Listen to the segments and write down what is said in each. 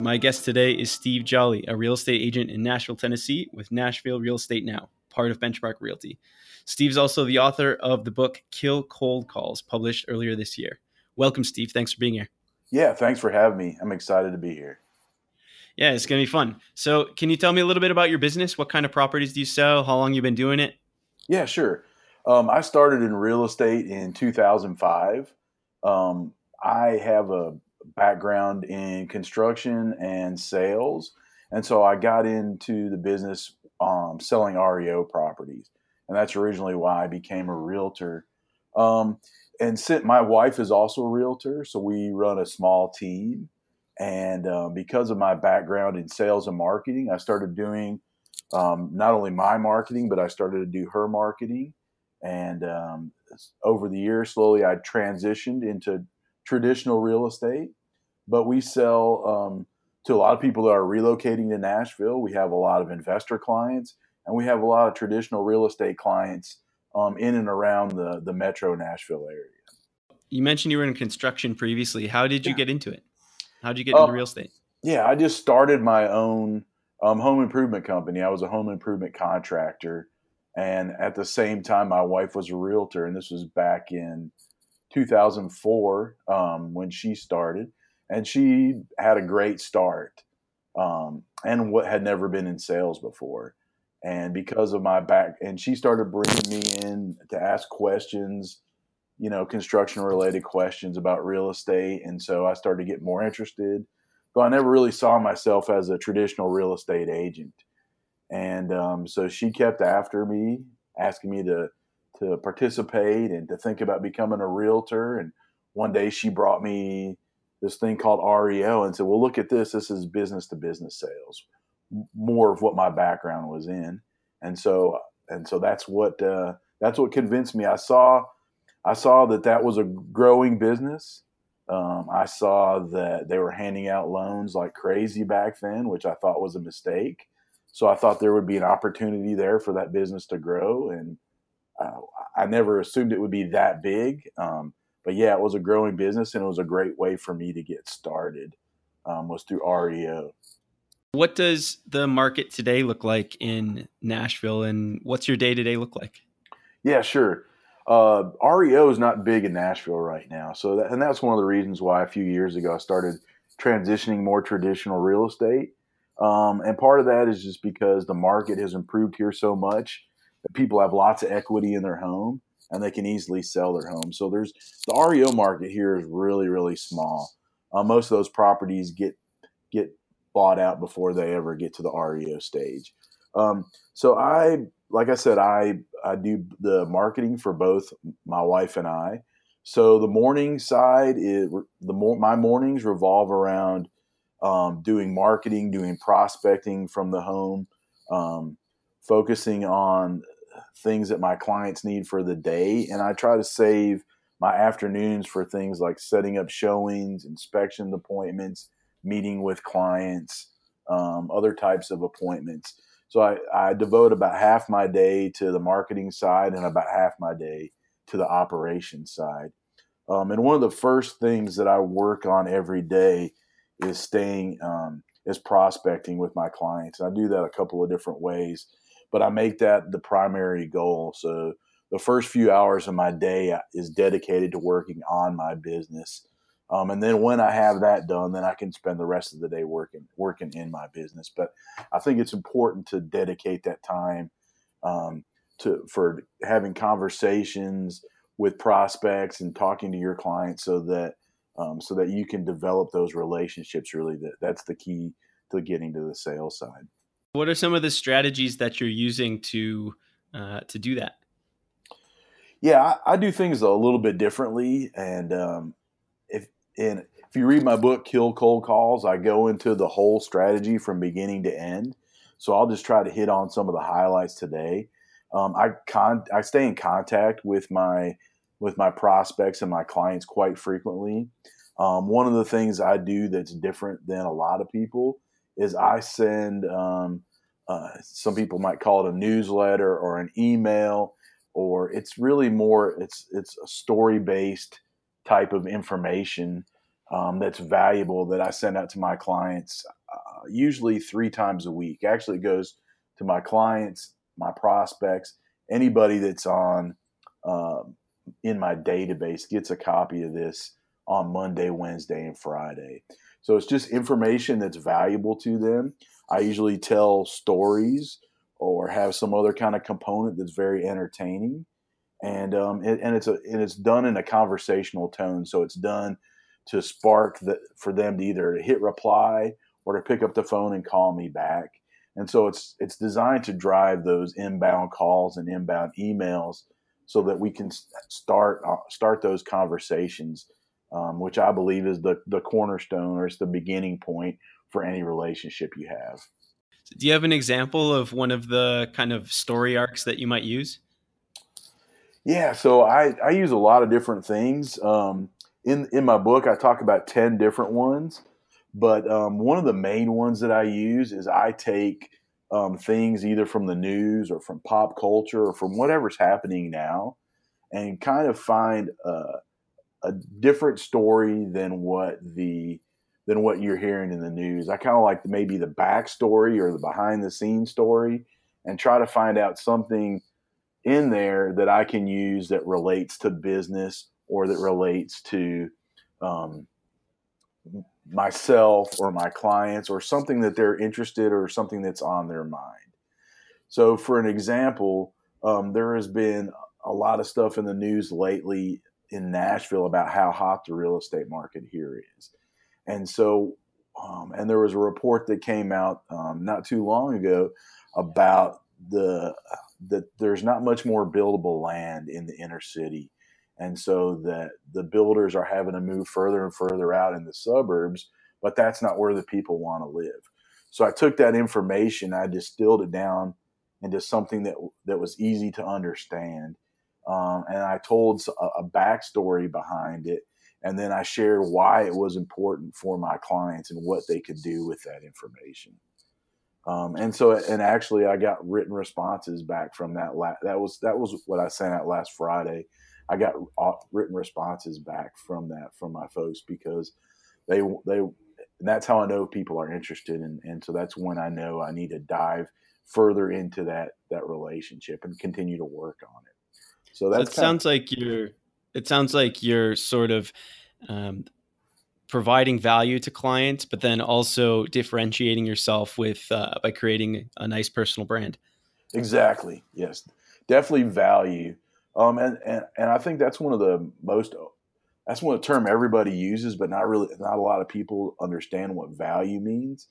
My guest today is Steve Jolly, a real estate agent in Nashville, Tennessee with Nashville Real Estate Now, part of Benchmark Realty. Steve's also the author of the book Kill Cold Calls, published earlier this year. Welcome, Steve. Thanks for being here. Yeah, thanks for having me. I'm excited to be here. Yeah, it's going to be fun. So can you tell me a little bit about your business? What kind of properties do you sell? How long you've been doing it? Yeah, sure. I started in real estate in 2005. I have a background in construction and sales. And so I got into the business selling REO properties. And that's originally why I became a realtor. And my wife is also a realtor. So we run a small team. And because of my background in sales and marketing, I started doing not only my marketing, but I started to do her marketing. And over the years, slowly I transitioned into traditional real estate, but we sell to a lot of people that are relocating to Nashville. We have a lot of investor clients, and we have a lot of traditional real estate clients in and around the metro Nashville area. You mentioned you were in construction previously. How did you get into it? How did you get into real estate? Yeah, I just started my own home improvement company. I was a home improvement contractor, and at the same time, my wife was a realtor, and this was back in 2004 when she started, and she had a great start and had never been in sales before. And because of my back, and she started bringing me in to ask questions, you know, construction related questions about real estate. And so I started to get more interested, though I never really saw myself as a traditional real estate agent. And so she kept after me, asking me to participate and to think about becoming a realtor. And one day she brought me this thing called REO and said, well, look at this. This is business to business sales, more of what my background was in. And so that's what convinced me. I saw that was a growing business. I saw that they were handing out loans like crazy back then, which I thought was a mistake. So I thought there would be an opportunity there for that business to grow. And I never assumed it would be that big. But yeah, it was a growing business, and it was a great way for me to get started, was through REO. What does the market today look like in Nashville, and what's your day-to-day look like? Yeah, sure. REO is not big in Nashville right now. So and that's one of the reasons why a few years ago I started transitioning more traditional real estate. And part of that is just because the market has improved here so much that people have lots of equity in their home and they can easily sell their home. So there's the REO market here is really, really small. Most of those properties get bought out before they ever get to the REO stage. So I do the marketing for both my wife and I. So the morning side is my mornings revolve around doing marketing, doing prospecting from the home, focusing on things that my clients need for the day. And I try to save my afternoons for things like setting up showings, inspection appointments, meeting with clients, other types of appointments. So I devote about half my day to the marketing side and about half my day to the operations side. And one of the first things that I work on every day is prospecting with my clients. And I do that a couple of different ways, but I make that the primary goal. So the first few hours of my day is dedicated to working on my business. And then when I have that done, then I can spend the rest of the day working in my business. But I think it's important to dedicate that time for having conversations with prospects and talking to your clients, so that you can develop those relationships. Really, that's the key to getting to the sales side. What are some of the strategies that you're using to do that? Yeah, I do things a little bit differently, and if you read my book, Kill Cold Calls, I go into the whole strategy from beginning to end. So I'll just try to hit on some of the highlights today. I stay in contact with my prospects and my clients quite frequently. One of the things I do that's different than a lot of people is I send, some people might call it a newsletter or an email, or it's really more, it's a story-based type of information that's valuable that I send out to my clients usually 3 times a week. Actually, it goes to my clients, my prospects, anybody that's on in my database gets a copy of this on Monday, Wednesday, and Friday. So it's just information that's valuable to them. I usually tell stories or have some other kind of component that's very entertaining, and it's done in a conversational tone. So it's done to spark for them to either hit reply or to pick up the phone and call me back. And so it's designed to drive those inbound calls and inbound emails so that we can start those conversations, which I believe is the cornerstone, or it's the beginning point for any relationship you have. Do you have an example of one of the kind of story arcs that you might use? Yeah, so I use a lot of different things. In my book, I talk about 10 different ones. But one of the main ones that I use is I take things either from the news or from pop culture or from whatever's happening now and kind of find a different story than what you're hearing in the news. I kind of like maybe the backstory or the behind-the-scenes story and try to find out something in there that I can use that relates to business or that relates to myself or my clients, or something that they're interested in or something that's on their mind. So for an example, there has been a lot of stuff in the news lately in Nashville about how hot the real estate market here is. And so, and there was a report that came out not too long ago about that there's not much more buildable land in the inner city. And so that the builders are having to move further and further out in the suburbs, but that's not where the people want to live. So I took that information, I distilled it down into something that was easy to understand. And I told a backstory behind it. And then I shared why it was important for my clients and what they could do with that information. And actually I got written responses back from that. That was what I sent out last Friday. I got written responses back from my folks, because they that's how I know people are interested. And so that's when I know I need to dive further into that relationship and continue to work on it. So that sounds like you're sort of providing value to clients, but then also differentiating yourself with by creating a nice personal brand. Exactly. Yes, definitely value. And I think that's one of the term everybody uses, but not a lot of people understand what value means.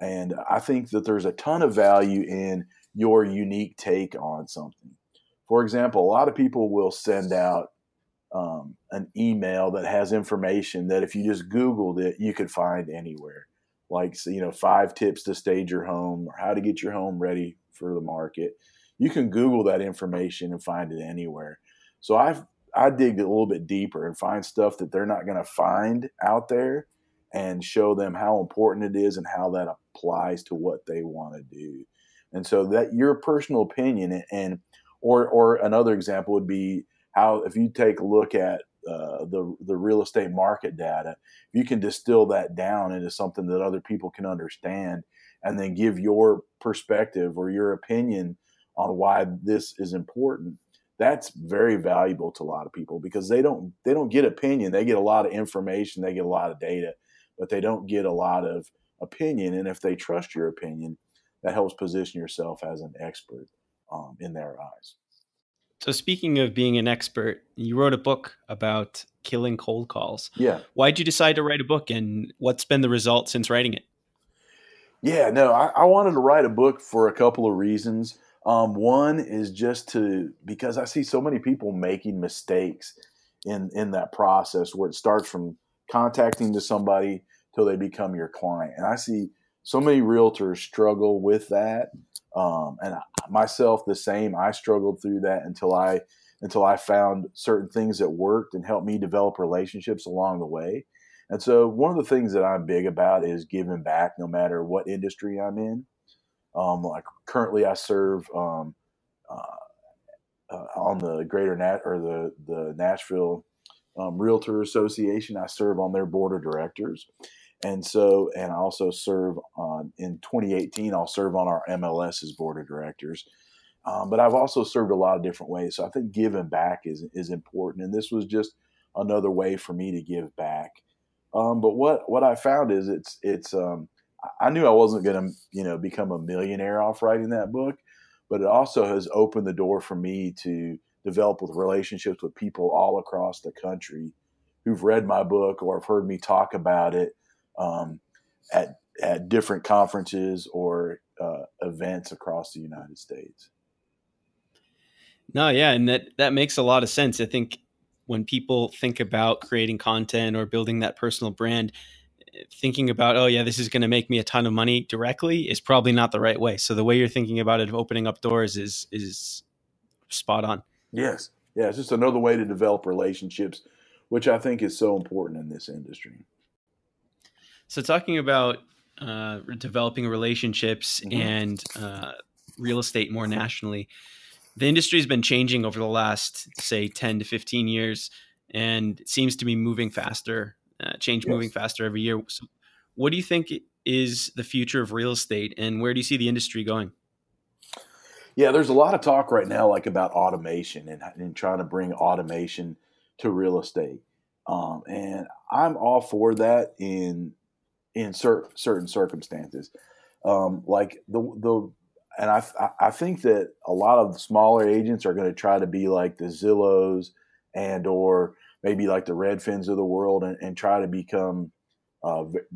And I think that there's a ton of value in your unique take on something. For example, a lot of people will send out an email that has information that if you just Googled it, you could find anywhere. Like, 5 tips to stage your home, or how to get your home ready for the market. You can Google that information and find it anywhere. So I dig a little bit deeper and find stuff that they're not going to find out there and show them how important it is and how that applies to what they want to do. And so that your personal opinion, and or another example would be how, if you take a look at the real estate market data, you can distill that down into something that other people can understand, and then give your perspective or your opinion on why this is important. That's very valuable to a lot of people, because they don't get opinion. They get a lot of information, they get a lot of data, but they don't get a lot of opinion. And if they trust your opinion, that helps position yourself as an expert in their eyes. So speaking of being an expert, you wrote a book about killing cold calls. Yeah. Why'd you decide to write a book, and what's been the result since writing it? Yeah, no, I wanted to write a book for a couple of reasons. One is because I see so many people making mistakes in that process, where it starts from contacting to somebody till they become your client. And I see so many realtors struggle with that. And myself, the same. I struggled through that until I found certain things that worked and helped me develop relationships along the way. And so one of the things that I'm big about is giving back, no matter what industry I'm in. Like currently I serve on the Nashville Realtor Association. I serve on their board of directors. And I also serve on, in 2018, I'll serve on our MLS's board of directors. But I've also served a lot of different ways. So I think giving back is important. And this was just another way for me to give back. But what I found is I knew I wasn't going to, become a millionaire off writing that book, but it also has opened the door for me to develop with relationships with people all across the country who've read my book or have heard me talk about it at different conferences or events across the United States. No, yeah. And that makes a lot of sense. I think when people think about creating content or building that personal brand, thinking about, oh yeah, this is going to make me a ton of money directly is probably not the right way. So the way you're thinking about it, of opening up doors is spot on. Yes. Yeah. It's just another way to develop relationships, which I think is so important in this industry. So talking about developing relationships and real estate more nationally, the industry has been changing over the last, say, 10 to 15 years, and it seems to be moving faster. Moving faster every year. So what do you think is the future of real estate, and where do you see the industry going? Yeah, there's a lot of talk right now, like about automation and trying to bring automation to real estate. And I'm all for that in certain circumstances. I think that a lot of smaller agents are going to try to be like the Zillows or maybe like the Redfins of the world and try to become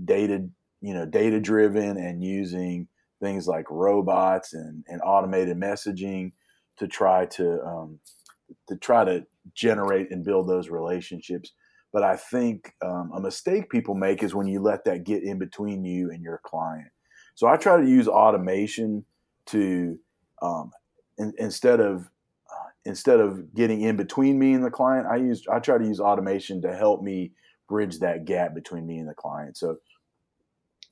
data driven and using things like robots and automated messaging to try to generate and build those relationships. But I think a mistake people make is when you let that get in between you and your client. So I try to use automation to instead of getting in between me and the client, I try to use automation to help me bridge that gap between me and the client. So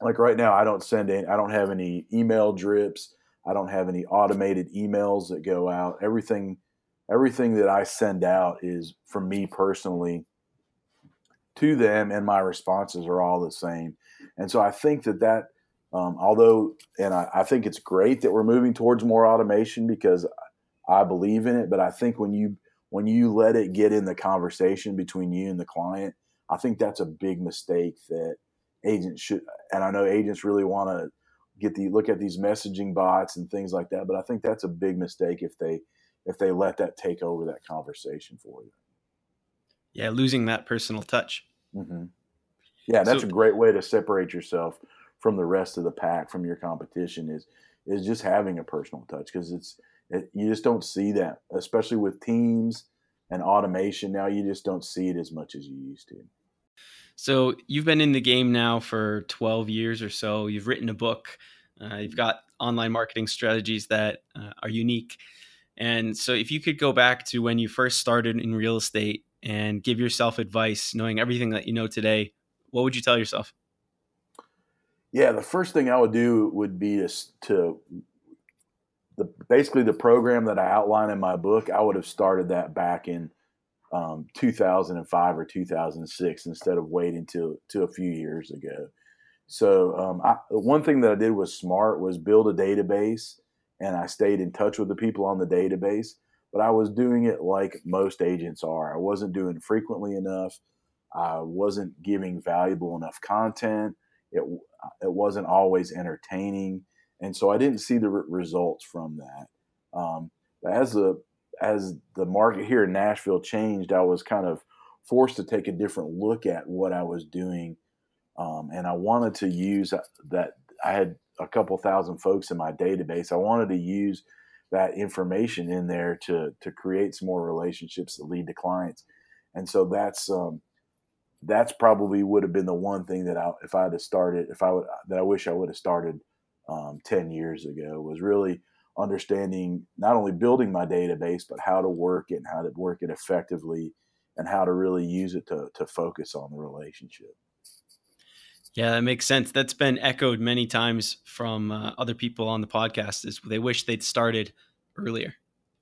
like right now, I don't have any email drips. I don't have any automated emails that go out. Everything that I send out is from me personally to them, and my responses are all the same. And so I think I think it's great that we're moving towards more automation because I believe in it, but I think when you let it get in the conversation between you and the client, I think that's a big mistake that agents should. And I know agents really want to look at these messaging bots and things like that, but I think that's a big mistake if they let that take over that conversation for you. Yeah, losing that personal touch. Mm-hmm. Yeah, that's a great way to separate yourself from the rest of the pack, from your competition, is just having a personal touch, because you just don't see that, especially with teams and automation. Now you just don't see it as much as you used to. So you've been in the game now for 12 years or so. You've written a book. You've got online marketing strategies that are unique. And so if you could go back to when you first started in real estate and give yourself advice, knowing everything that you know today, what would you tell yourself? Yeah, the first thing I would do would be basically the program that I outline in my book. I would have started that back in 2005 or 2006 instead of waiting till a few years ago. So one thing that I did was smart, was build a database, and I stayed in touch with the people on the database, but I was doing it like most agents are. I wasn't doing it frequently enough. I wasn't giving valuable enough content. It wasn't always entertaining, and so I didn't see the results from that. But as the market here in Nashville changed, I was kind of forced to take a different look at what I was doing, and I wanted to use that. I had a couple thousand folks in my database. I wanted to use that information in there to create some more relationships that lead to clients, and so that's probably would have been the one thing that I wish I would have started 10 years ago, was really understanding not only building my database, but how to work it and how to work it effectively and how to really use it to focus on the relationship. Yeah, that makes sense. That's been echoed many times from other people on the podcast, is they wish they'd started earlier.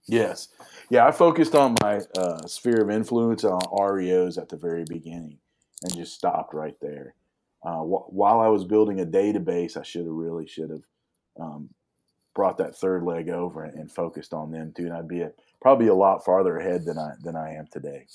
Yes. Yeah, I focused on my sphere of influence on REOs at the very beginning and just stopped right there. While I was building a database, I should have brought that third leg over and focused on them too. And I'd be probably a lot farther ahead than I am today.